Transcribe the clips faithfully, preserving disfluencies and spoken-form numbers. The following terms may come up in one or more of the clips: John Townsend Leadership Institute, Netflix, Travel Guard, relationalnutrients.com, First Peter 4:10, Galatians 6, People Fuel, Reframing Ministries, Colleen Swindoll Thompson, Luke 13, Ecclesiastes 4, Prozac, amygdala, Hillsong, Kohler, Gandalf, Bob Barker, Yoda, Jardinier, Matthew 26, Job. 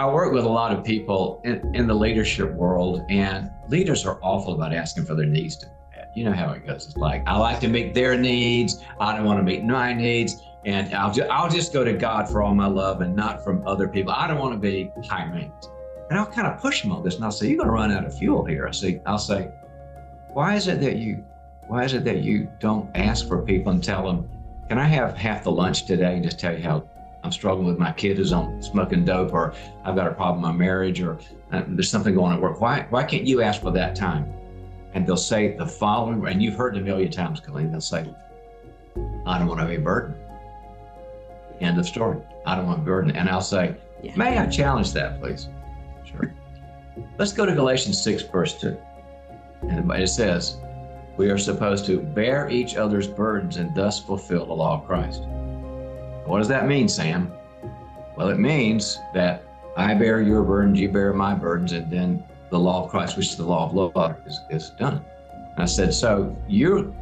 I work with a lot of people in, in the leadership world, and leaders are awful about asking for their needs to be met. You know how it goes. It's like, I like to meet their needs. I don't want to meet my needs. And I'll, ju- I'll just go to God for all my love and not from other people. I don't want to be high maintenance. And I'll kind of push them on this, and I'll say, you're going to run out of fuel here. I say, I'll say, why is it that you, why is it that you don't ask for people and tell them, can I have half the lunch today and just tell you how I'm struggling with my kid who's on smoking dope, or I've got a problem in my marriage, or uh, there's something going on at work. Why, why can't you ask for that time? And they'll say the following, and you've heard it a million times, Colleen, they'll say, I don't want to be a burden. End of story. I don't want to be a burden. And I'll say, yeah. May I challenge that, please? Sure. Let's go to Galatians six, verse two. And it says, we are supposed to bear each other's burdens and thus fulfill the law of Christ. What does that mean, Sam? Well, it means that I bear your burdens, you bear my burdens, and then the law of Christ, which is the law of love, is, is done. And I said, so you,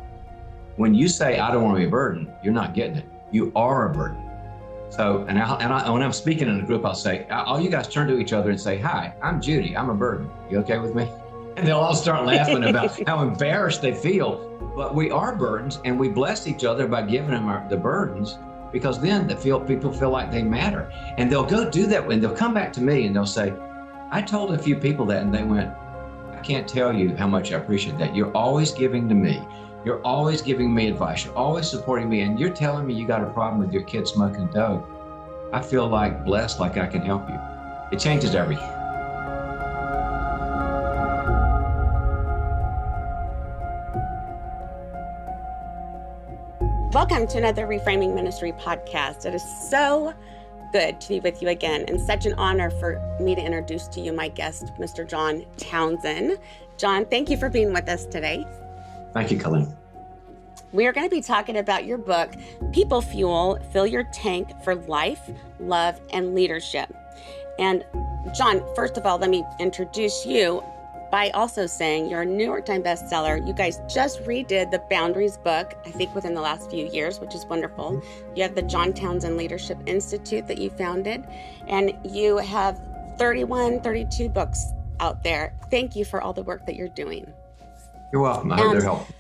when you say, I don't want to be a burden, you're not getting it. You are a burden. So, and, I, and I, when I'm speaking in a group, I'll say, all you guys turn to each other and say, hi, I'm Judy, I'm a burden. You okay with me? And they'll all start laughing about how embarrassed they feel. But we are burdens, and we bless each other by giving them our, the burdens, because then the feel, people feel like they matter. And they'll go do that, and they'll come back to me and they'll say, I told a few people that, and they went, I can't tell you how much I appreciate that. You're always giving to me. You're always giving me advice. You're always supporting me. And you're telling me you got a problem with your kid smoking dope. I feel like blessed, like I can help you. It changes everything. Welcome to another Reframing Ministry podcast. It is so good to be with you again, and such an honor for me to introduce to you my guest, Mister John Townsend. John, thank you for being with us today. Thank you, Colleen. We are going to be talking about your book, People Fuel, Fill Your Tank for Life, Love, and Leadership. And John, first of all, let me introduce you by also saying you're a New York Times bestseller. You guys just redid the Boundaries book, I think within the last few years, which is wonderful. You have the John Townsend Leadership Institute that you founded, and you have thirty-one, thirty-two books out there. Thank you for all the work that you're doing. You're welcome. I hope they're helpful.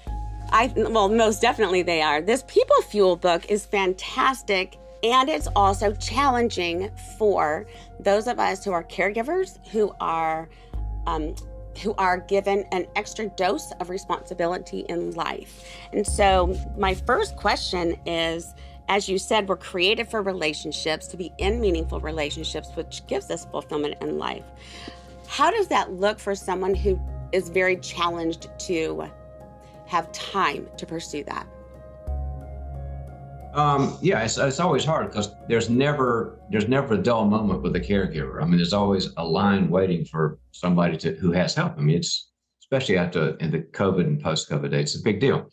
I, well, most definitely they are. This People Fuel book is fantastic, and it's also challenging for those of us who are caregivers, who are... Um, who are given an extra dose of responsibility in life. And so my first question is, as you said, we're created for relationships, to be in meaningful relationships, which gives us fulfillment in life. How does that look for someone who is very challenged to have time to pursue that? Um, yeah, it's, it's always hard because there's never there's never a dull moment with a caregiver. I mean, there's always a line waiting for somebody to who has help. I mean, it's especially after in the COVID and post-COVID days, it's a big deal.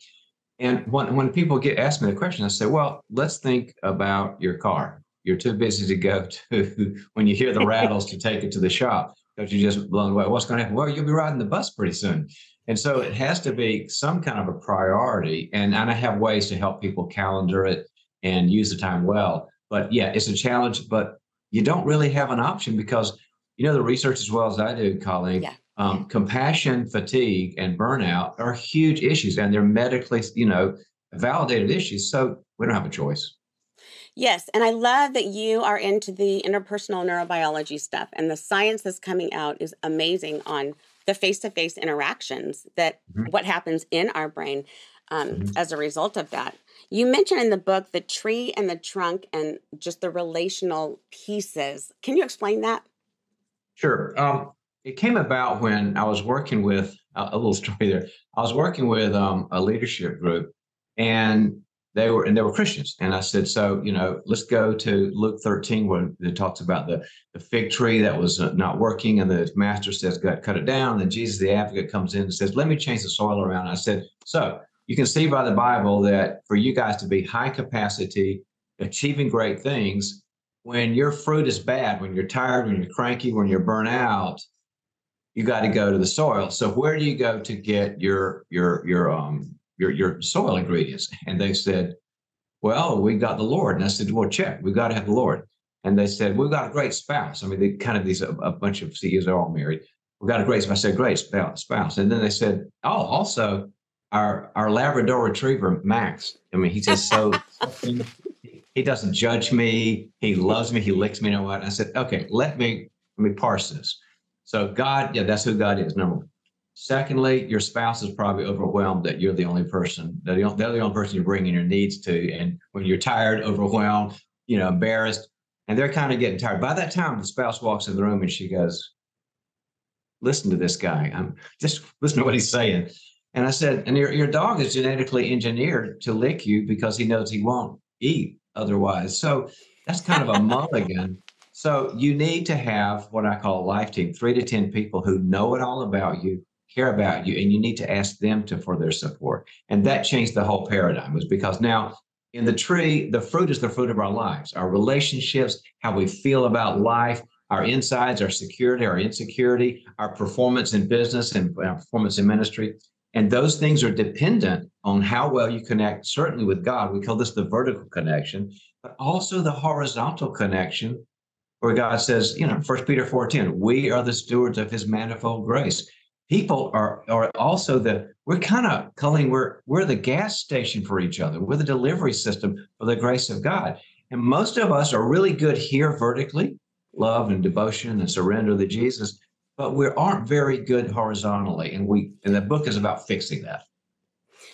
And when when people get asked me the question, I say, well, let's think about your car. You're too busy to go to when you hear the rattles to take it to the shop because you're just blown away. What's going to happen? Well, you'll be riding the bus pretty soon. And so it has to be some kind of a priority. And, and I have ways to help people calendar it and use the time well. But yeah, it's a challenge, but you don't really have an option because you know the research as well as I do, Colleen, yeah. um, compassion, fatigue, and burnout are huge issues, and they're medically, you know, validated issues. So we don't have a choice. Yes, and I love that you are into the interpersonal neurobiology stuff, and the science that's coming out is amazing on the face-to-face interactions, that mm-hmm. what happens in our brain um, mm-hmm. as a result of that. You mentioned in the book the tree and the trunk and just the relational pieces. Can you explain that? Sure. Um, it came about when I was working with, uh, a little story there, I was working with um, a leadership group, and they were and they were Christians. And I said, so, you know, let's go to Luke thirteen, where it talks about the, the fig tree that was not working. And the master says, God, cut it down. And Jesus, the advocate, comes in and says, let me change the soil around. And I said, so you can see by the Bible that for you guys to be high capacity, achieving great things, when your fruit is bad, when you're tired, when you're cranky, when you're burnt out, you got to go to the soil. So where do you go to get your, your, your, um, Your, your soil ingredients? And they said, well, we got the Lord. And I said, well, check, we've got to have the Lord. And they said, we've got a great spouse. I mean, they kind of these, a, a bunch of C E Os are all married. We've got a great spouse. I said, great spouse. And then they said, oh, also our, our Labrador retriever, Max. I mean, he's just so, he doesn't judge me. He loves me. He licks me. You know what? And I said, okay, let me, let me parse this. So God, yeah, that's who God is, number one. Secondly, your spouse is probably overwhelmed that you're the only person, they're the only, they're the only person you're bringing your needs to. And when you're tired, overwhelmed, you know, embarrassed, and they're kind of getting tired. By that time, the spouse walks in the room and she goes, listen to this guy. I'm just listen to what he's saying. And I said, and your, your dog is genetically engineered to lick you because he knows he won't eat otherwise. So that's kind of a mulligan. So you need to have what I call a life team, three to ten people who know it all about you, care about you, and you need to ask them to for their support. And that changed the whole paradigm, was because now in the tree, the fruit is the fruit of our lives, our relationships, how we feel about life, our insides, our security, our insecurity, our performance in business and our performance in ministry. And those things are dependent on how well you connect, certainly with God. We call this the vertical connection, but also the horizontal connection where God says, you know, First Peter four ten, we are the stewards of his manifold grace. People are are also the, we're kind of, Colleen, we're, we're the gas station for each other. We're the delivery system for the grace of God. And most of us are really good here vertically, love and devotion and surrender to Jesus, but we aren't very good horizontally. And we, and the book is about fixing that.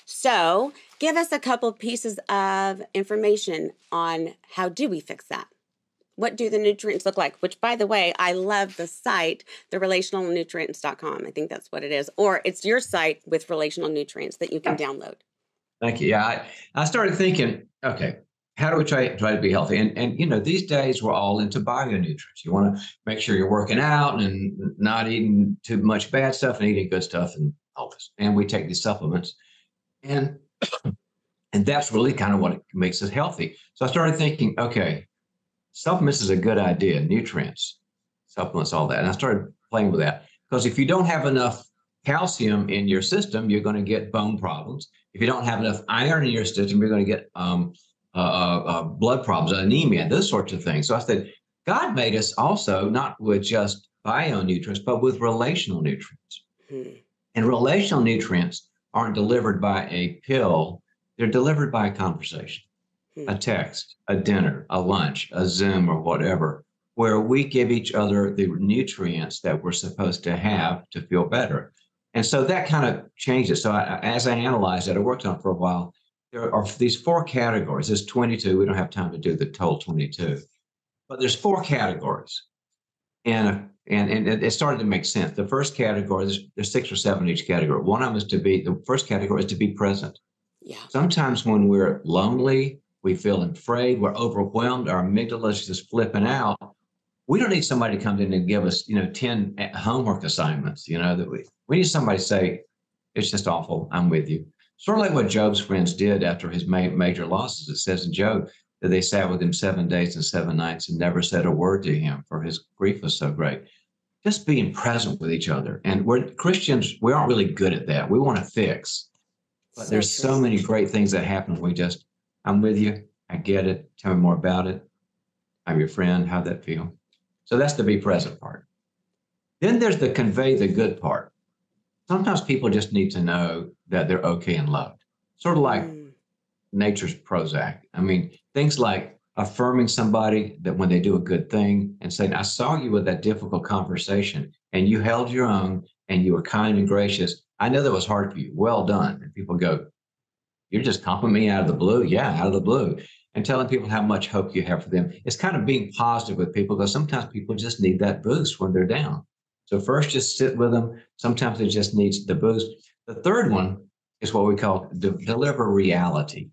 So give us a couple of pieces of information on how do we fix that? What do the nutrients look like? Which, by the way, I love the site, the relational nutrients dot com. I think that's what it is. Or it's your site with relational nutrients that you can download. Thank you. Yeah, I, I started thinking, okay, how do we try, try to be healthy? And, and, you know, these days we're all into bionutrients. You want to make sure you're working out and not eating too much bad stuff and eating good stuff and all this. And we take these supplements. And, and that's really kind of what makes us healthy. So I started thinking, okay, supplements is a good idea, nutrients, supplements, all that. And I started playing with that because if you don't have enough calcium in your system, you're going to get bone problems. If you don't have enough iron in your system, you're going to get um, uh, uh, blood problems, anemia, those sorts of things. So I said, God made us also not with just bionutrients, but with relational nutrients. Hmm. And relational nutrients aren't delivered by a pill. They're delivered by a conversation. A text, a dinner, a lunch, a Zoom or whatever, where we give each other the nutrients that we're supposed to have to feel better. And so that kind of changes. So I, as I analyzed it, I worked on it for a while. There are these four categories. There's twenty-two. We don't have time to do the total twenty-two, but there's four categories. And, and, and it started to make sense. The first category, there's, there's six or seven in each category. One of them is to be, the first category is to be present. Yeah. Sometimes when we're lonely, we feel afraid, we're overwhelmed, our amygdala is just flipping out. We don't need somebody to come in and give us, you know, ten homework assignments, you know, that we, we need somebody to say, it's just awful, I'm with you. Sort of like what Job's friends did after his ma- major losses. It says in Job that they sat with him seven days and seven nights and never said a word to him, for his grief was so great. Just being present with each other. And we're Christians, we aren't really good at that. We want to fix. But so there's so many great things that happen when we just, I'm with you. I get it. Tell me more about it. I'm your friend. How'd that feel? So that's the be present part. Then there's the convey the good part. Sometimes people just need to know that they're okay and loved. Sort of like mm. nature's Prozac. I mean, things like affirming somebody that when they do a good thing and saying, I saw you with that difficult conversation and you held your own and you were kind and gracious. I know that was hard for you. Well done. And people go, you're just complimenting me out of the blue. Yeah, out of the blue. And telling people how much hope you have for them. It's kind of being positive with people because sometimes people just need that boost when they're down. So first, just sit with them. Sometimes it just needs the boost. The third one is what we call de- deliver reality.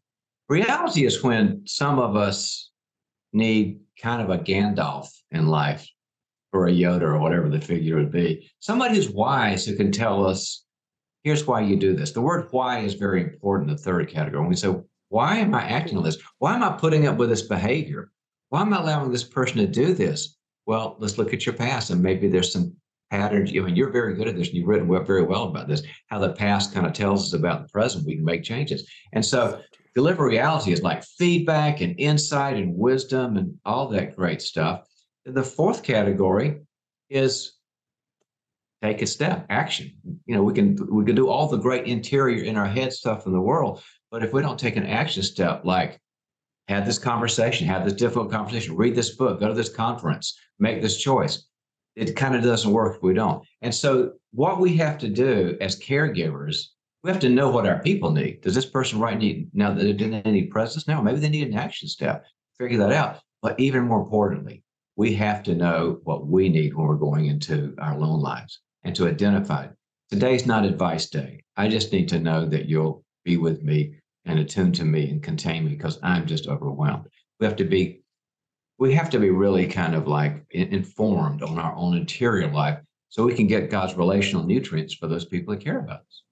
Reality is when some of us need kind of a Gandalf in life or a Yoda or whatever the figure would be. Somebody who's wise who can tell us, here's why you do this. The word why is very important in the third category. When we say, why am I acting on this? Why am I putting up with this behavior? Why am I allowing this person to do this? Well, let's look at your past and maybe there's some patterns. I mean, you're very good at this and you've written very well about this, how the past kind of tells us about the present. We can make changes. And so to live a reality is like feedback and insight and wisdom and all that great stuff. The fourth category is take a step, action. You know, we can we can do all the great interior in our head stuff in the world, but if we don't take an action step, like have this conversation, have this difficult conversation, read this book, go to this conference, make this choice, it kind of doesn't work if we don't. And so what we have to do as caregivers, we have to know what our people need. Does this person right need, now that they didn't need presence? No, maybe they need an action step, figure that out. But even more importantly, we have to know what we need when we're going into our own lives and to identify it. Today's not advice day. I just need to know that you'll be with me and attune to me and contain me because I'm just overwhelmed. We have to be, we have to be really kind of like informed on our own interior life so we can get God's relational nutrients for those people that care about us.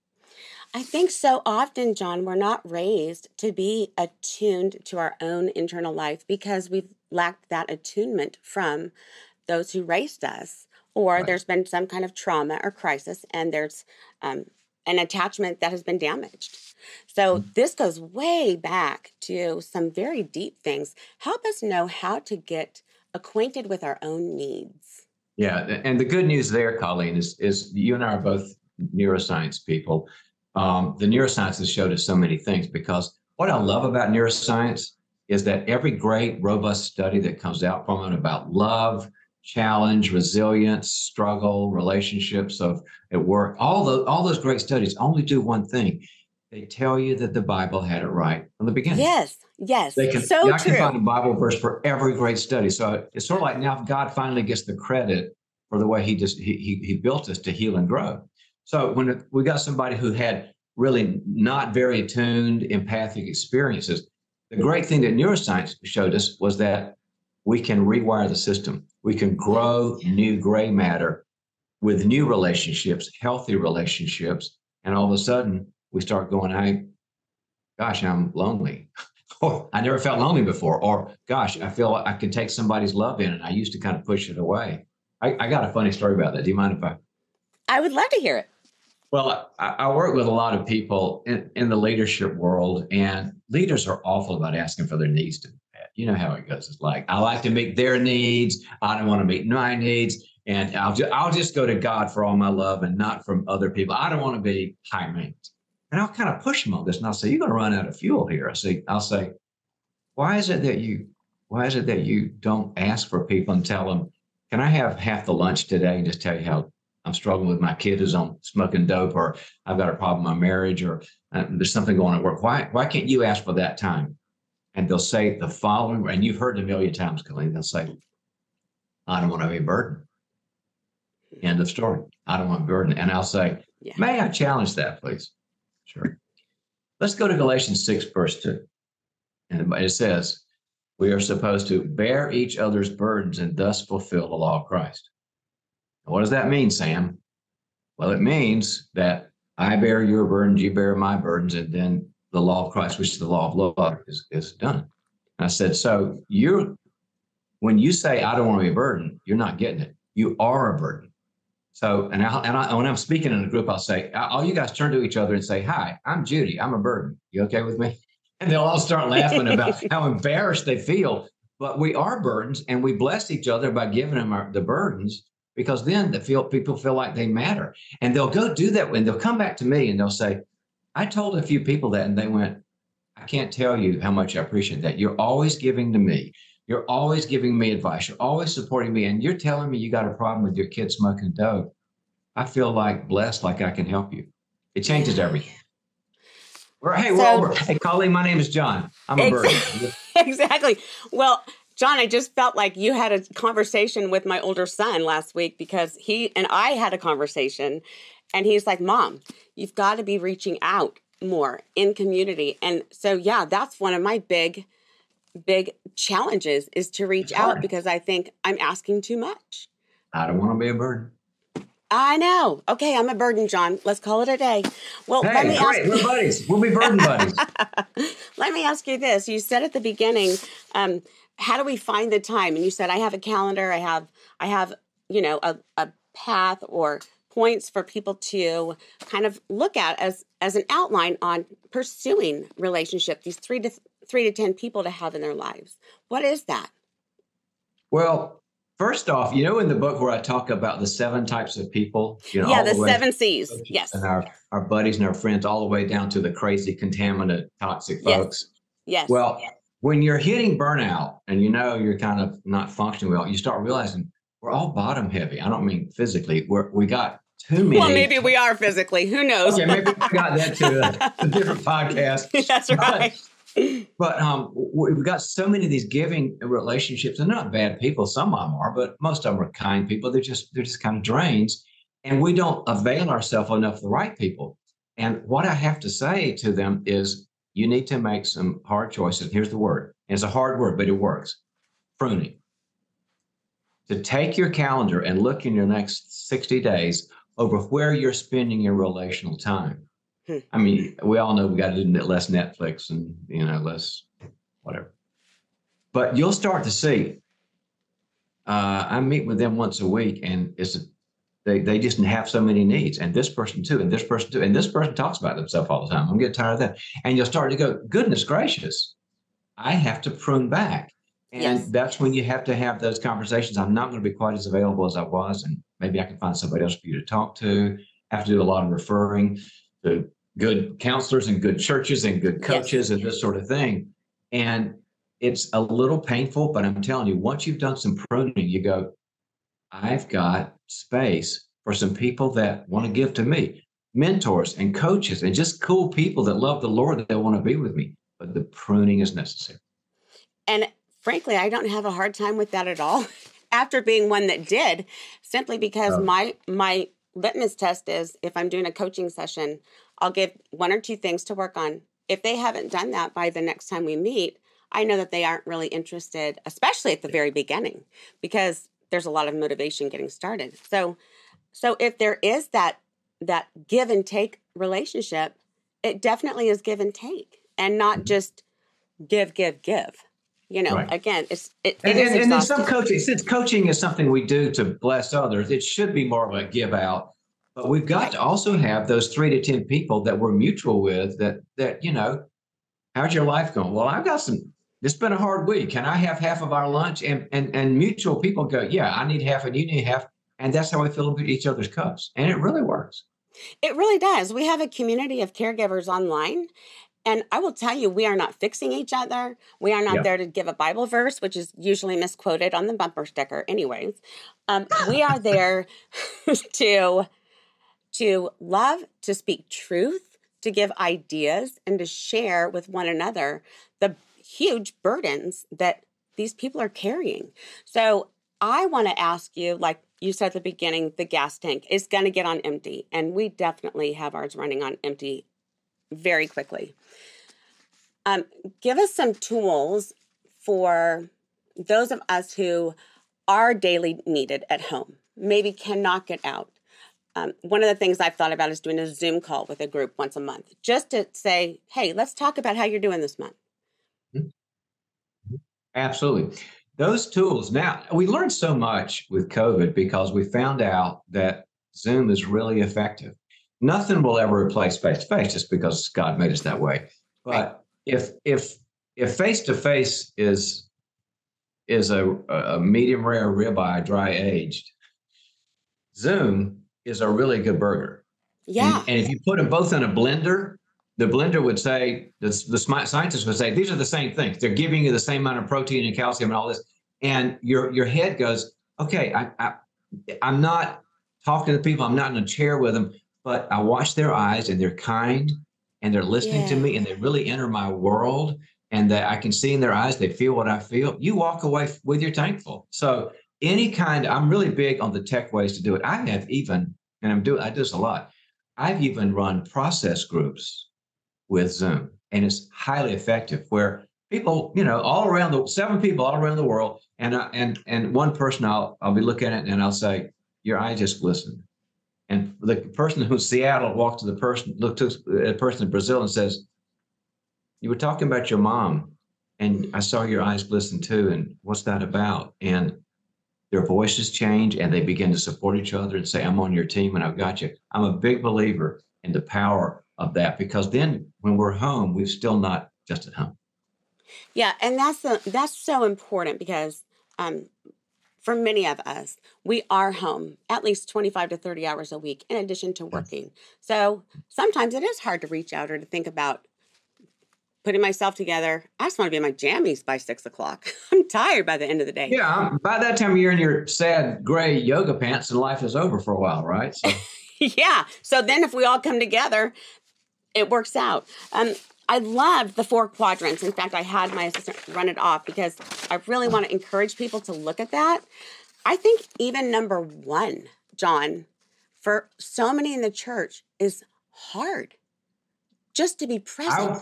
I think so often, John, we're not raised to be attuned to our own internal life because we've lacked that attunement from those who raised us, or right. There's been some kind of trauma or crisis, and there's um, an attachment that has been damaged. So mm-hmm. This goes way back to some very deep things. Help us know how to get acquainted with our own needs. Yeah, and the good news there, Colleen, is, is you and I are both neuroscience people. Um, the neuroscience has showed us so many things, because what I love about neuroscience is that every great, robust study that comes out from it about love, challenge, resilience, struggle, relationships of at work, all those, all those great studies only do one thing. They tell you that the Bible had it right from the beginning. Yes, yes, they can, so I true. I can find a Bible verse for every great study. So it's sort of like now God finally gets the credit for the way he just he he, he built us to heal and grow. So when we got somebody who had really not very attuned, empathic experiences, the great thing that neuroscience showed us was that we can rewire the system. We can grow new gray matter with new relationships, healthy relationships, and all of a sudden we start going, "Hey, gosh, I'm lonely," or "I never felt lonely before," or "Gosh, I feel I can take somebody's love in, and I used to kind of push it away." I, I got a funny story about that. Do you mind if I? I would love to hear it. Well, I, I work with a lot of people in, in the leadership world, and leaders are awful about asking for their needs to be met. You know how it goes. It's like, I like to meet their needs. I don't want to meet my needs. And I'll, ju- I'll just go to God for all my love and not from other people. I don't want to be high maintenance. And I'll kind of push them on this, and I'll say, you're going to run out of fuel here. I say, I'll say, why is it that you, why is it that you don't ask for people and tell them, can I have half the lunch today and just tell you how I'm struggling with my kid who's on smoking dope, or I've got a problem in my marriage, or uh, there's something going on at work. Why, why can't you ask for that time? And they'll say the following, and you've heard it a million times, Colleen, they'll say, I don't want to be a burden. End of story. I don't want to be a burden. And I'll say, yeah. May I challenge that, please? Sure. Let's go to Galatians six, verse two. And it says, we are supposed to bear each other's burdens and thus fulfill the law of Christ. What does that mean, Sam? Well, it means that I bear your burdens, you bear my burdens, and then the law of Christ, which is the law of love, is, is done. And I said, so you're, when you say, I don't want to be a burden, you're not getting it. You are a burden. So, and, I, and I, when I'm speaking in a group, I'll say, all you guys turn to each other and say, hi, I'm Judy, I'm a burden. You okay with me? And they'll all start laughing about how embarrassed they feel. But we are burdens, and we bless each other by giving them our, the burdens, because then the feel, people feel like they matter. And they'll go do that, and they'll come back to me and they'll say, I told a few people that, and they went, I can't tell you how much I appreciate that. You're always giving to me. You're always giving me advice. You're always supporting me. And you're telling me you got a problem with your kid smoking dope. I feel like blessed, like I can help you. It changes everything. We're, hey, we're so, over. Hey, Colleen, my name is John. I'm a ex- bird. Exactly. Well, John, I just felt like you had a conversation with my older son last week, because he and I had a conversation, and he's like, Mom, you've got to be reaching out more in community. And so, yeah, that's one of my big, big challenges is to reach out, because I think I'm asking too much. I don't want to be a burden. I know. Okay, I'm a burden, John. Let's call it a day. Well, hey, let me great. ask. We're buddies. We'll be burden buddies. Let me ask you this. You said at the beginning, um, how do we find the time? And you said, I have a calendar. I have, I have, you know, a, a path or points for people to kind of look at as, as an outline on pursuing relationship, these three to three to ten people to have in their lives. What is that? Well, first off, you know, in the book where I talk about the seven types of people, you know, yeah, the, the seven C's, yes, and our, our buddies and our friends, all the way down to the crazy, contaminant, toxic folks. Yes. yes. Well, yes. When you're hitting burnout and you know you're kind of not functioning well, you start realizing we're all bottom heavy. I don't mean physically. We're, we got too many. Well, maybe we are physically. Who knows? Okay, maybe we got that to a, a different podcast. That's right. But, but um, we've got so many of these giving relationships. They're not bad people. Some of them are, but most of them are kind people. They're just they're just kind of drains, and we don't avail ourselves enough of the right people. And what I have to say to them is, you need to make some hard choices. Here's the word. And it's a hard word, but it works. Pruning. To take your calendar and look in your next sixty days over where you're spending your relational time. Hmm. I mean, we all know we got to do less Netflix and, you know, less whatever. But you'll start to see. Uh, I meet with them once a week, and it's a, they they just have so many needs, and this person too, and this person too, and this person talks about themselves all the time. I'm getting tired of that. And you'll start to go, goodness gracious, I have to prune back. And yes. that's when you have to have those conversations. I'm not going to be quite as available as I was, and maybe I can find somebody else for you to talk to. I have to do a lot of referring to good counselors and good churches and good coaches yes. and this sort of thing. And it's a little painful, but I'm telling you, once you've done some pruning, you go, I've got space for some people that want to give to me, mentors and coaches and just cool people that love the Lord that want to be with me. But the pruning is necessary. And frankly, I don't have a hard time with that at all after being one that did, simply because oh. my my litmus test is if I'm doing a coaching session, I'll give one or two things to work on. If they haven't done that by the next time we meet, I know that they aren't really interested, especially at the very beginning, because there's a lot of motivation getting started. So, so if there is that, that give and take relationship, it definitely is give and take and not mm-hmm. just give, give, give, you know, right. again, it's, it, and, it is and, and some coaching, since coaching is something we do to bless others, it should be more of a give out, but we've got right. to also have those three to ten people that we're mutual with that, that, you know, how's your life going? Well, I've got some, it's been a hard week. Can I have half of our lunch? And and and mutual people go, yeah, I need half and you need half. And that's how we fill up each other's cups. And it really works. It really does. We have a community of caregivers online. And I will tell you, we are not fixing each other. We are not yeah. there to give a Bible verse, which is usually misquoted on the bumper sticker anyways. Um, we are there to, to love, to speak truth, to give ideas, and to share with one another the huge burdens that these people are carrying. So I want to ask you, like you said at the beginning, the gas tank is going to get on empty, and we definitely have ours running on empty very quickly. Um, give us some tools for those of us who are daily needed at home, maybe cannot get out. Um, one of the things I've thought about is doing a Zoom call with a group once a month, just to say, hey, let's talk about how you're doing this month. Absolutely. Those tools. Now, we learned so much with COVID because we found out that Zoom is really effective. Nothing will ever replace face-to-face just because God made us that way. But if if if face-to-face is is a, a medium rare ribeye, dry aged, Zoom is a really good burger. Yeah. And, and if you put them both in a blender, the blender would say, the, the scientists would say, these are the same things. They're giving you the same amount of protein and calcium and all this. And your your head goes, okay, I, I, I'm not talking to people. I'm not in a chair with them, but I watch their eyes and they're kind and they're listening yeah. to me and they really enter my world and that I can see in their eyes, they feel what I feel. You walk away with your thankful. So any kind, I'm really big on the tech ways to do it. I have even, and I'm doing, I do this a lot. I've even run process groups with Zoom, and it's highly effective where people, you know, all around the seven people all around the world, and I, and and one person I'll I'll be looking at it and I'll say, your eye just glistened, and the person who's Seattle walks to the person, look to a person in Brazil and says, you were talking about your mom, and I saw your eyes glisten too, and what's that about? And Their voices change and they begin to support each other and say, I'm on your team and I've got you. I'm a big believer in the power of that, because then when we're home, we're still not just at home. Yeah, and that's a, that's so important, because um, for many of us, we are home at least twenty-five to thirty hours a week in addition to working. So sometimes it is hard to reach out or to think about putting myself together. I just want to be in my jammies by six o'clock. I'm tired by the end of the day. Yeah, by that time you're in your sad gray yoga pants and life is over for a while, right? So. Yeah, so then if we all come together, it works out. Um, I love the four quadrants. In fact, I had my assistant run it off because I really want to encourage people to look at that. I think even number one, John, for so many in the church is hard just to be present. I,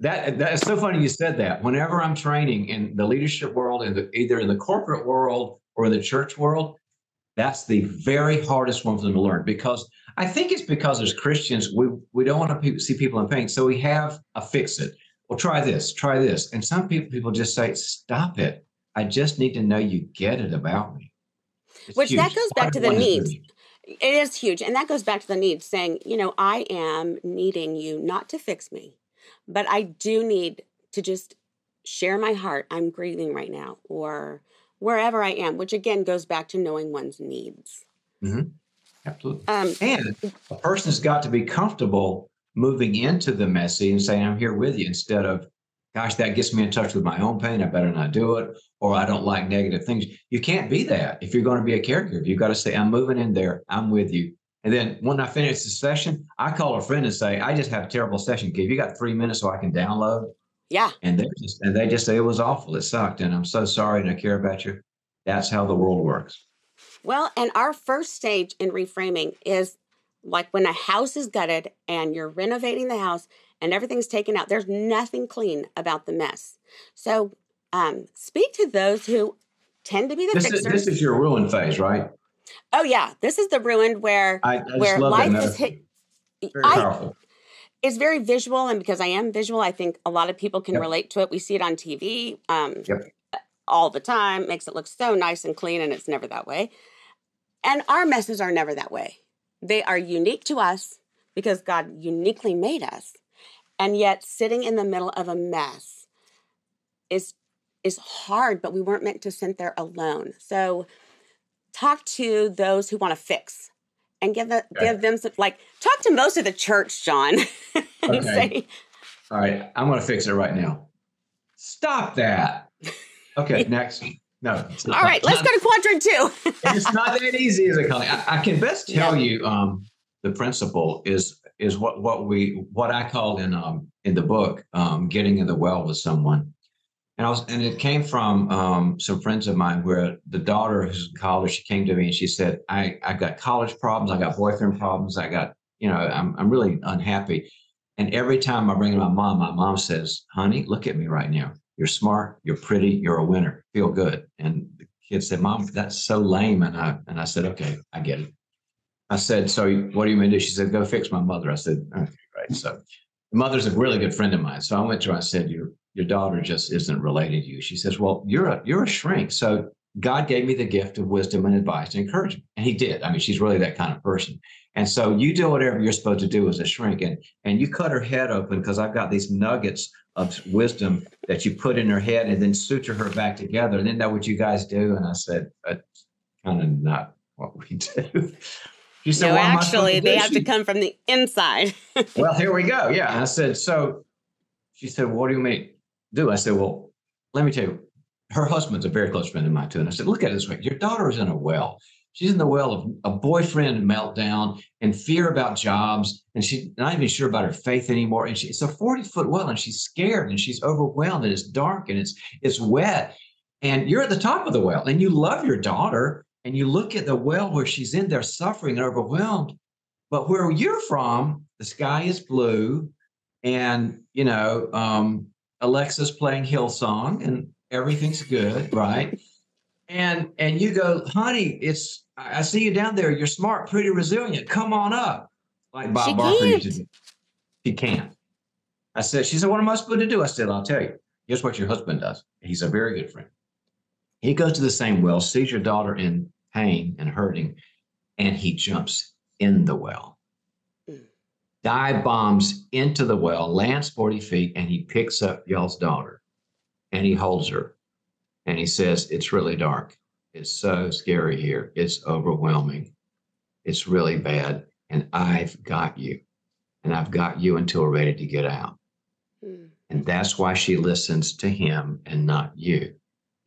that That's so funny you said that. Whenever I'm training in the leadership world, in the, either in the corporate world or in the church world, that's the very hardest one for them to learn, because I think it's because as Christians, we, we don't want to pe- see people in pain. So we have a fix it. Well, try this, try this. And some people, people just say, stop it. I just need to know you get it about me. It's Which huge. That goes back to the needs. It is huge. And that goes back to the needs, saying, you know, I am needing you not to fix me, but I do need to just share my heart. I'm grieving right now, or wherever I am, which again goes back to knowing one's needs. Mm-hmm. Absolutely. Um, and a person's got to be comfortable moving into the messy and saying, I'm here with you, instead of, gosh, that gets me in touch with my own pain. I better not do it. Or I don't like negative things. You can't be that. If you're going to be a caregiver, you've got to say, I'm moving in there. I'm with you. And then when I finish the session, I call a friend and say, I just had a terrible session. Give you got three minutes so I can download. Yeah. And they just, and they just say, it was awful. It sucked. And I'm so sorry. And I care about you. That's how the world works. Well, and our first stage in reframing is like when a house is gutted and you're renovating the house and everything's taken out. There's nothing clean about the mess. So um, speak to those who tend to be the this fixers. Is, this is your ruined phase, right? Oh, yeah. This is the ruined where, I, I where life is hit. Very I, powerful. It's very visual. And because I am visual, I think a lot of people can yep. relate to it. We see it on T V. Um, yep. all the time, makes it look so nice and clean, and it's never that way. And our messes are never that way. They are unique to us because God uniquely made us. And yet sitting in the middle of a mess is, is hard, but we weren't meant to sit there alone. So talk to those who want to fix and give, the, okay. give them some, like, talk to most of the church, John. and okay. say, all right, I'm going to fix it right now. Stop that. Okay, next. No. All not, right, let's not, go to quadrant two. It's not that easy, is it, Colleen? I, I can best tell yeah. you um, the principle is is what what we what I call in um in the book um, getting in the well with someone, and I was and it came from um, some friends of mine where the daughter who's in college, she came to me and she said, I I got college problems, I got boyfriend problems, I got you know I'm I'm really unhappy, and every time I bring it to my mom, my mom says, honey, look at me right now. You're smart, you're pretty, you're a winner, feel good. And the kid said, Mom, that's so lame. And I and I said, okay, I get it. I said, so what do you mean to do? She said, go fix my mother. I said, okay, right. So the mother's a really good friend of mine. So I went to her, I said, your your daughter just isn't related to you. She says, well, you're a you're a shrink. So God gave me the gift of wisdom and advice and encouragement. And he did. I mean, she's really that kind of person. And so you do whatever you're supposed to do as a shrink. And, and you cut her head open, because I've got these nuggets of wisdom that you put in her head and then suture her back together. And isn't that what you guys do? And I said, that's kind of not what we do. She said, no, well, actually, they have to come from the inside. Well, here we go. Yeah. And I said, so she said, what do you mean do? I said, well, let me tell you, her husband's a very close friend of mine too. And I said, look at it this way. Your daughter is in a well. She's in the well of a boyfriend meltdown and fear about jobs. And she's not even sure about her faith anymore. And she, it's a forty-foot well, and she's scared and she's overwhelmed and it's dark and it's it's wet. And you're at the top of the well and you love your daughter. And you look at the well where she's in there suffering and overwhelmed. But where you're from, the sky is blue and, you know, um, Alexa's playing Hillsong and everything's good, right? And and you go, honey, it's I see you down there. You're smart, pretty resilient. Come on up. Like Bob she Barker can't. used to do. She can't. I said, she said, what am I supposed to do? I said, I'll tell you. Here's what your husband does. He's a very good friend. He goes to the same well, sees your daughter in pain and hurting, and he jumps in the well. Mm. Dive bombs into the well, lands forty feet, and he picks up y'all's daughter, and he holds her, and he says, it's really dark. It's so scary here. It's overwhelming. It's really bad, and I've got you, and I've got you until we're ready to get out. Mm. And that's why she listens to him and not you.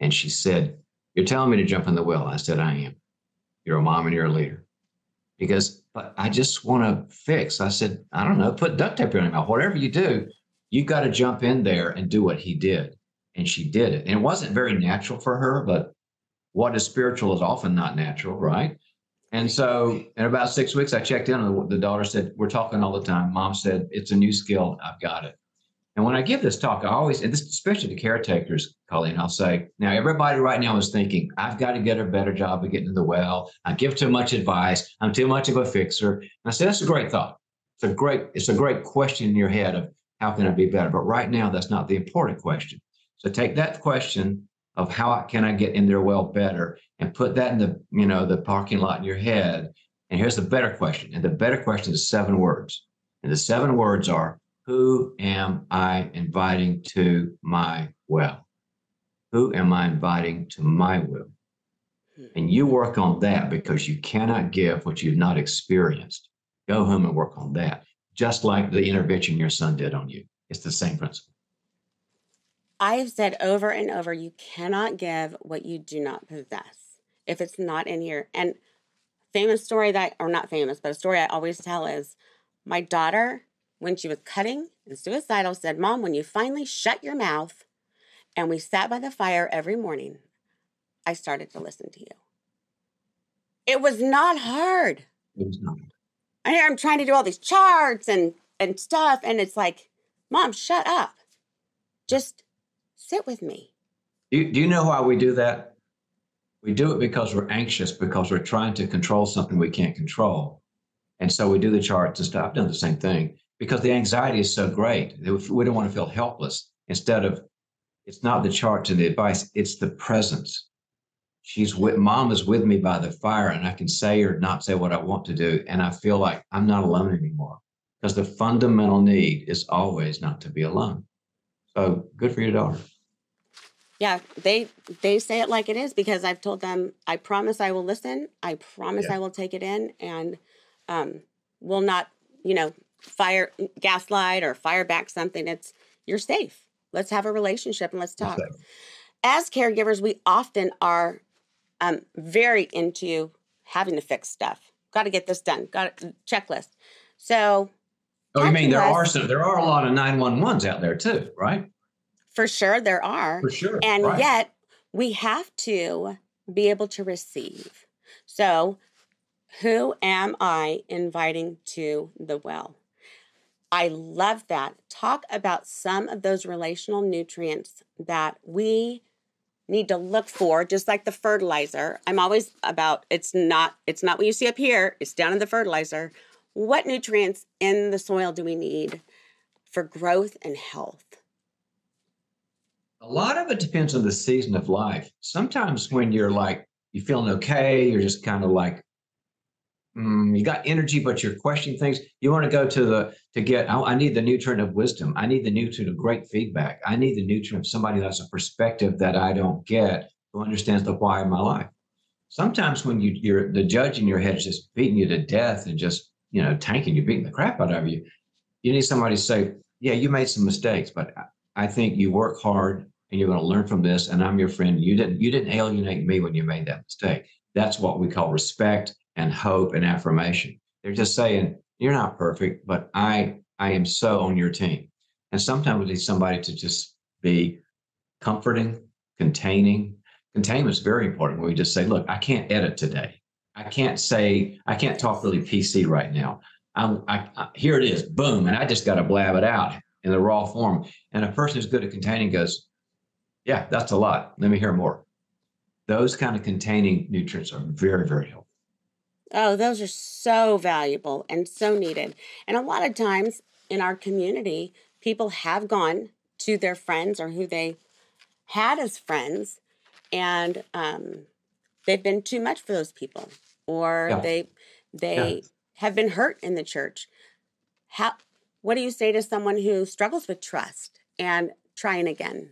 And she said, you're telling me to jump in the well. I said, I am. You're a mom and you're a leader. Because but I just want to fix. I said, I don't know, put duct tape on your mouth. Whatever you do, you've got to jump in there and do what he did. And she did it. And it wasn't very natural for her, but what is spiritual is often not natural, right? And so in about six weeks, I checked in and the daughter said, we're talking all the time. Mom said, it's a new skill. I've got it. And when I give this talk, I always, and this especially to caretakers, Colleen, I'll say, now everybody right now is thinking, I've got to get a better job of getting in the well. I give too much advice. I'm too much of a fixer. And I say, that's a great thought. It's a great, it's a great question in your head of how can I be better? But right now, that's not the important question. So take that question of how can I get in their well better and put that in the, you know, the parking lot in your head. And here's the better question. And the better question is seven words. And the seven words are, who am I inviting to my well? Who am I inviting to my will? And you work on that because you cannot give what you've not experienced. Go home and work on that. Just like the intervention your son did on you. It's the same principle. I have said over and over, you cannot give what you do not possess if it's not in here. And famous story that, or not famous, but a story I always tell is my daughter, when she was cutting and suicidal, said, Mom, when you finally shut your mouth and we sat by the fire every morning, I started to listen to you. It was not hard. It was not. I hear I'm trying to do all these charts and, and stuff. And it's like, Mom, shut up. Just sit with me. Do you, do you know why we do that? We do it because we're anxious, because we're trying to control something we can't control. And so we do the charts and stuff. I've done the same thing. Because the anxiety is so great. We don't want to feel helpless. Instead of, it's not the charts and the advice, it's the presence. She's with, Mom is with me by the fire and I can say or not say what I want to do. And I feel like I'm not alone anymore because the fundamental need is always not to be alone. So good for your daughter. Yeah, they they say it like it is because I've told them, I promise I will listen. I promise yeah. I will take it in and um, will not, you know, fire gaslight or fire back something. It's you're safe. Let's have a relationship and let's talk. As caregivers, we often are um, very into having to fix stuff. Got to get this done. Got a checklist. So, oh, you mean there us, are some? There are a lot of nine one ones out there too, right? For sure, there are. For sure, and right. Yet we have to be able to receive. So, who am I inviting to the well? I love that. Talk about some of those relational nutrients that we need to look for, just like the fertilizer. I'm always about, it's not, it's not what you see up here. It's down in the fertilizer. What nutrients in the soil do we need for growth and health? A lot of it depends on the season of life. Sometimes when you're like, you're feeling okay, you're just kind of like, Mm, you got energy, but you're questioning things. You want to go to the, to get, I, I need the nutrient of wisdom. I need the nutrient of great feedback. I need the nutrient of somebody that has a perspective that I don't get, who understands the why of my life. Sometimes when you, you're the judge in your head is just beating you to death and just, you know, tanking you, beating the crap out of you. You need somebody to say, yeah, you made some mistakes, but I, I think you work hard and you're going to learn from this. And I'm your friend. You didn't, you didn't alienate me when you made that mistake. That's what we call respect and hope and affirmation. They're just saying, you're not perfect, but I, I am so on your team. And sometimes we need somebody to just be comforting, containing. Containment is very important where we just say, look, I can't edit today. I can't say, I can't talk really P C right now. I'm, I, I, here it is, boom. And I just got to blab it out in the raw form. And a person who's good at containing goes, yeah, that's a lot. Let me hear more. Those kind of containing nutrients are very, very helpful. Oh, those are so valuable and so needed. And a lot of times in our community, people have gone to their friends or who they had as friends and um, they've been too much for those people, or yeah. they they yeah. have been hurt in the church. How? What do you say to someone who struggles with trust and trying again?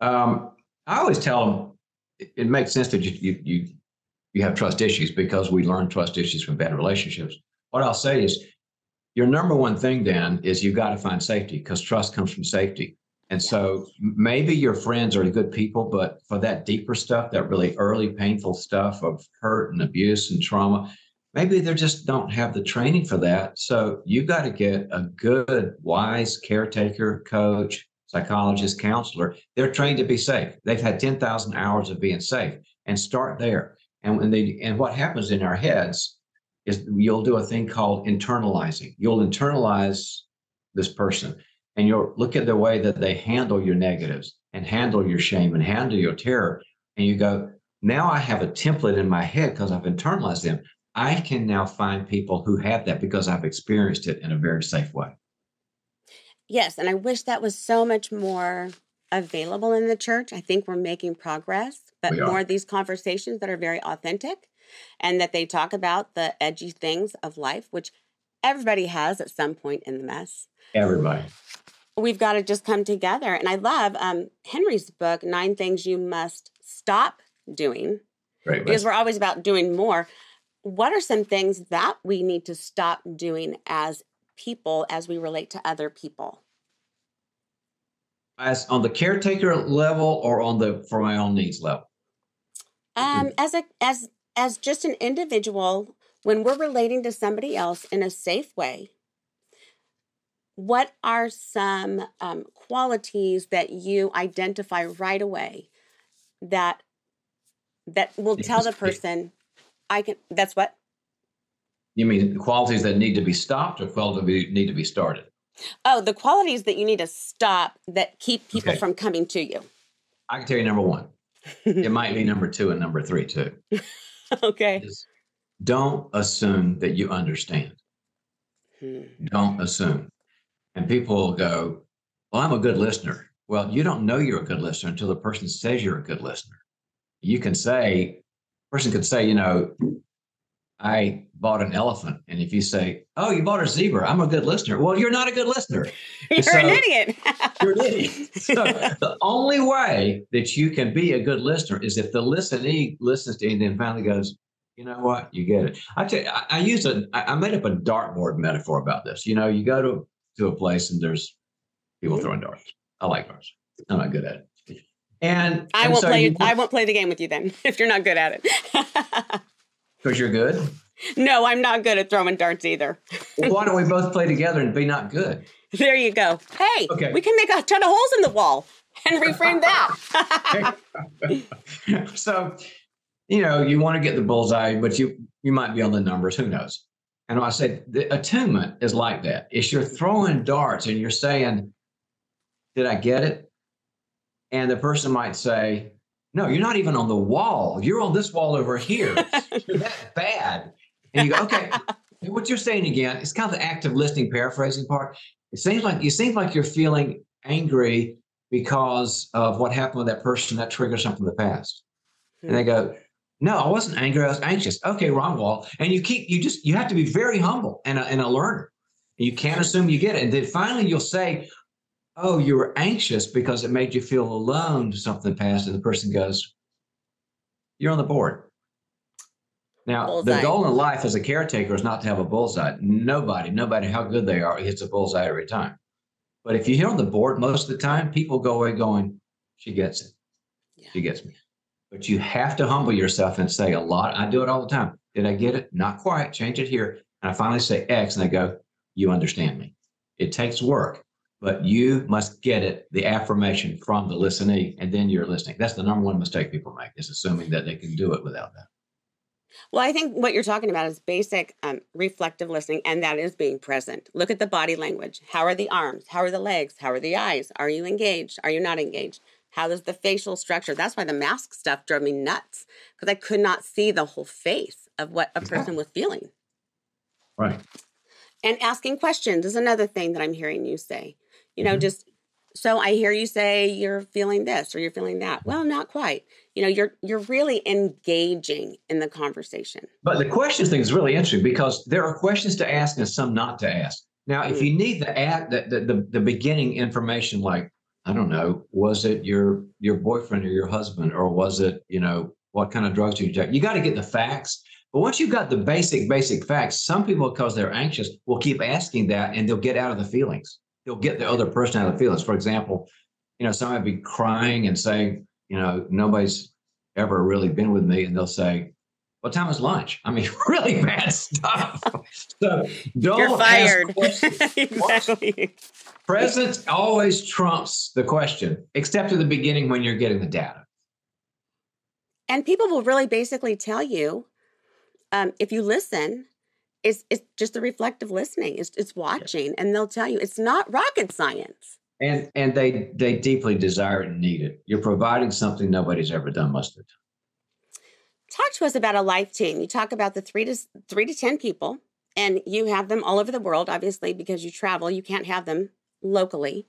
Um, I always tell them it, it makes sense that you, you you you have trust issues because we learn trust issues from bad relationships. What I'll say is, your number one thing then is you've got to find safety, because trust comes from safety. And so maybe your friends are good people, but for that deeper stuff, that really early painful stuff of hurt and abuse and trauma, maybe they just don't have the training for that. So you got to get a good, wise caretaker, coach, psychologist, counselor. They're trained to be safe. They've had ten thousand hours of being safe, and start there. And when they, and what happens in our heads is you'll do a thing called internalizing. You'll internalize this person, and you'll look at the way that they handle your negatives and handle your shame and handle your terror. And you go, now I have a template in my head because I've internalized them. I can now find people who have that because I've experienced it in a very safe way. Yes, and I wish that was so much more available in the church. I think we're making progress, but more of these conversations that are very authentic, and that they talk about the edgy things of life, which everybody has at some point in the mess. Everybody. We've got to just come together. And I love um, Henry's book, Nine Things You Must Stop Doing, right, because we're always about doing more. What are some things that we need to stop doing as people as we relate to other people? As on the caretaker level, or on the for my own needs level? Um, as a as As just an individual, when we're relating to somebody else in a safe way, what are some um, qualities that you identify right away that that will tell the person, I can, that's what? You mean qualities that need to be stopped, or qualities that need to be started? Oh, the qualities that you need to stop that keep people okay. from coming to you. I can tell you number one. It might be number two and number three too. Okay. Don't assume that you understand. Hmm. Don't assume. And people will go, well, I'm a good listener. Well, you don't know you're a good listener until the person says you're a good listener. You can say, person could say, you know, I bought an elephant. And if you say, oh, you bought a zebra, I'm a good listener. Well, you're not a good listener. You're so, an idiot. You're an idiot. So the only way that you can be a good listener is if the listenee listens to you and then finally goes, you know what? You get it. I tell you, I, I used a, I, I made up a dartboard metaphor about this. You know, you go to, to a place and there's people throwing darts. I like darts. I'm not good at it. And I and won't so play. You, I won't play the game with you then if you're not good at it. Because you're good? No, I'm not good at throwing darts either. Well, why don't we both play together and be not good? There you go. Hey, okay. We can make a ton of holes in the wall and reframe that. So, you know, you want to get the bullseye, but you you might be on the numbers. Who knows? And I say the attunement is like that. It's you're throwing darts and you're saying, did I get it? And the person might say, no, you're not even on the wall. You're on this wall over here. You're that bad. And you go, okay, what you're saying again, it's kind of the active listening, paraphrasing part. It seems like, it seems like you're feeling angry because of what happened with that person that triggered something in the past. Hmm. And they go, no, I wasn't angry. I was anxious. Okay, wrong wall. And you keep, you just, you have to be very humble and a, and a learner. You can't assume you get it. And then finally you'll say, oh, you were anxious because it made you feel alone to something past, and the person goes, you're on the board. Now, bullseye. The goal in life as a caretaker is not to have a bullseye. Nobody, no matter how good they are, hits a bullseye every time. But if you hit on the board most of the time, people go away going, she gets it. Yeah. She gets me. But you have to humble yourself and say a lot. I do it all the time. Did I get it? Not quite. Change it here. And I finally say X, and they go, you understand me. It takes work. But you must get it, the affirmation from the listenee, and then you're listening. That's the number one mistake people make, is assuming that they can do it without that. Well, I think what you're talking about is basic um, reflective listening, and that is being present. Look at the body language. How are the arms? How are the legs? How are the eyes? Are you engaged? Are you not engaged? How is the facial structure? That's why the mask stuff drove me nuts, because I could not see the whole face of what a person was feeling. Right. And asking questions is another thing that I'm hearing you say. You know, mm-hmm. just So I hear you say you're feeling this or you're feeling that. Well, not quite. You know, you're you're really engaging in the conversation. But the questions thing is really interesting because there are questions to ask and some not to ask. Now, mm-hmm. if you need the ad, the, the the the beginning information, like I don't know, was it your your boyfriend or your husband, or was it, you know, what kind of drugs do you take? You got to get the facts. But once you've got the basic basic facts, some people, because they're anxious, will keep asking that, and they'll get out of the feelings. They'll get the other person out of the feelings. For example, you know, somebody would be crying and saying, you know, nobody's ever really been with me. And they'll say, what time is lunch? I mean, really bad stuff. So don't You're fired. Ask exactly. Presence always trumps the question, except at the beginning when you're getting the data. And people will really basically tell you, um, if you listen, It's it's just the reflective listening. It's it's watching, yeah. And they'll tell you it's not rocket science. And and they they deeply desire it and need it. You're providing something nobody's ever done most of the time. Talk to us about a life team. You talk about the three to three to ten people, and you have them all over the world. Obviously, because you travel, you can't have them locally.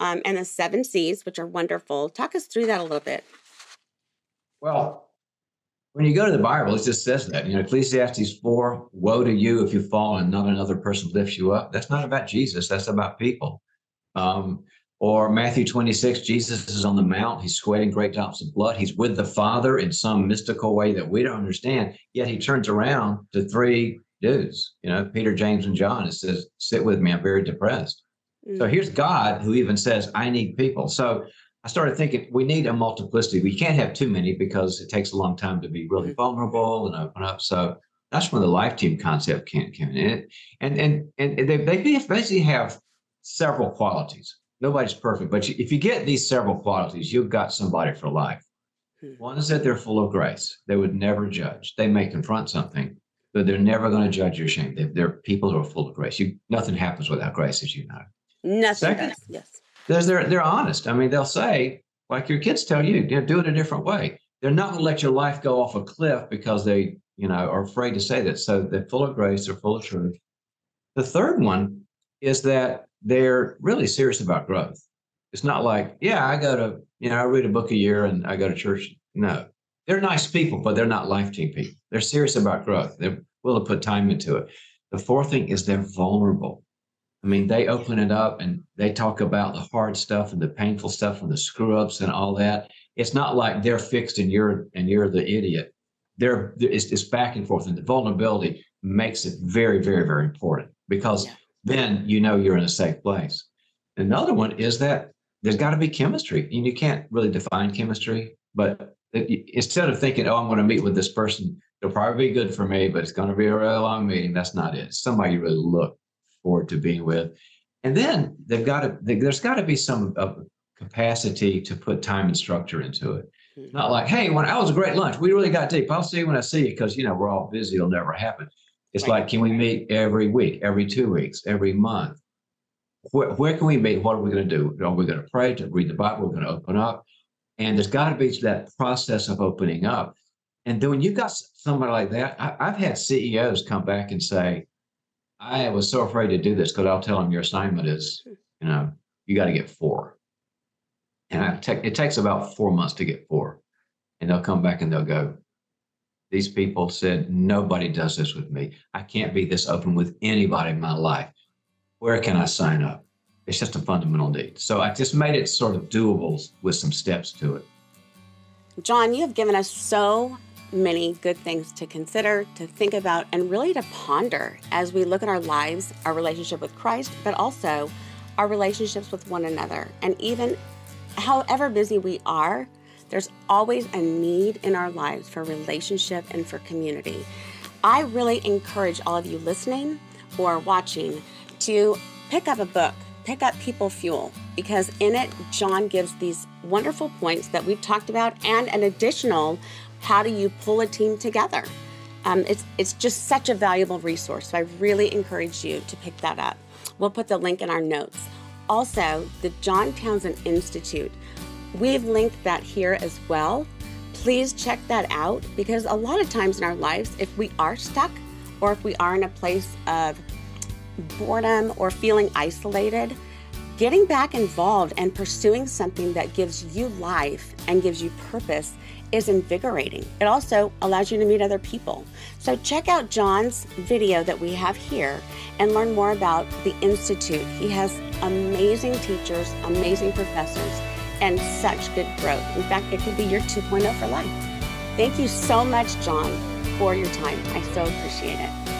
Um, and the seven C's, which are wonderful. Talk us through that a little bit. Well, when you go to the Bible, it just says that, you know, Ecclesiastes four, woe to you if you fall and not another person lifts you up. That's not about Jesus. That's about people. Um, or Matthew twenty-six, Jesus is on the mount. He's sweating great drops of blood. He's with the Father in some mystical way that we don't understand. Yet he turns around to three dudes, you know, Peter, James, and John, and says, sit with me. I'm very depressed. Mm-hmm. So here's God who even says, I need people. So I started thinking we need a multiplicity. We can't have too many because it takes a long time to be really vulnerable and open up. So that's when the life team concept came in. And and and they basically have several qualities. Nobody's perfect, but if you get these several qualities, you've got somebody for life. One is that they're full of grace. They would never judge. They may confront something, but they're never going to judge your shame. They, they're people who are full of grace. You, nothing happens without grace, as you know. Nothing. Second, does. Yes. They're, they're, they're honest. I mean, they'll say, like your kids tell you, you know, do it a different way. They're not going to let your life go off a cliff because they, you know, are afraid to say that. So they're full of grace. They're full of truth. The third one is that they're really serious about growth. It's not like, yeah, I go to, you know, I read a book a year and I go to church. No, they're nice people, but they're not life team people. They're serious about growth. They're willing to put time into it. The fourth thing is they're vulnerable. I mean, they open it up and they talk about the hard stuff and the painful stuff and the screw ups and all that. It's not like they're fixed and you're and you're the idiot. They're it's, it's back and forth, and the vulnerability makes it very, very, very important because yeah. then you know you're in a safe place. Another one is that there's got to be chemistry, and you can't really define chemistry. But it, instead of thinking, oh, I'm going to meet with this person, they'll probably be good for me, but it's going to be a really long meeting. That's not it. It's somebody you really look forward to being with. And then they've got to, they, there's got to be some uh, capacity to put time and structure into it. Mm-hmm. Not like, hey, when I was a great lunch, we really got deep. I'll see you when I see you because, you know, we're all busy. It'll never happen. It's right. Like, can we meet every week, every two weeks, every month? Where, where can we meet? What are we going to do? Are we going to pray, to read the Bible? We're going to open up. And there's got to be that process of opening up. And then when you've got somebody like that, I, I've had C E Os come back and say, I was so afraid to do this because I'll tell them your assignment is, you know, you got to get four. And I te- it takes about four months to get four. And they'll come back and they'll go, these people said, nobody does this with me. I can't be this open with anybody in my life. Where can I sign up? It's just a fundamental need. So I just made it sort of doable with some steps to it. John, you have given us so many good things to consider, to think about, and really to ponder as we look at our lives, our relationship with Christ, but also our relationships with one another. And even however busy we are, there's always a need in our lives for relationship and for community. I really encourage all of you listening or watching to pick up a book, pick up People Fuel, because in it, John gives these wonderful points that we've talked about and an additional how do you pull a team together? Um, it's, it's just such a valuable resource. So I really encourage you to pick that up. We'll put the link in our notes. Also, the John Townsend Institute, we've linked that here as well. Please check that out because a lot of times in our lives, if we are stuck or if we are in a place of boredom or feeling isolated, Getting back involved and pursuing something that gives you life and gives you purpose is invigorating. It also allows you to meet other people. So check out John's video that we have here and learn more about the Institute. He has amazing teachers, amazing professors, and such good growth. In fact, it could be your two point oh for life. Thank you so much, John, for your time. I so appreciate it.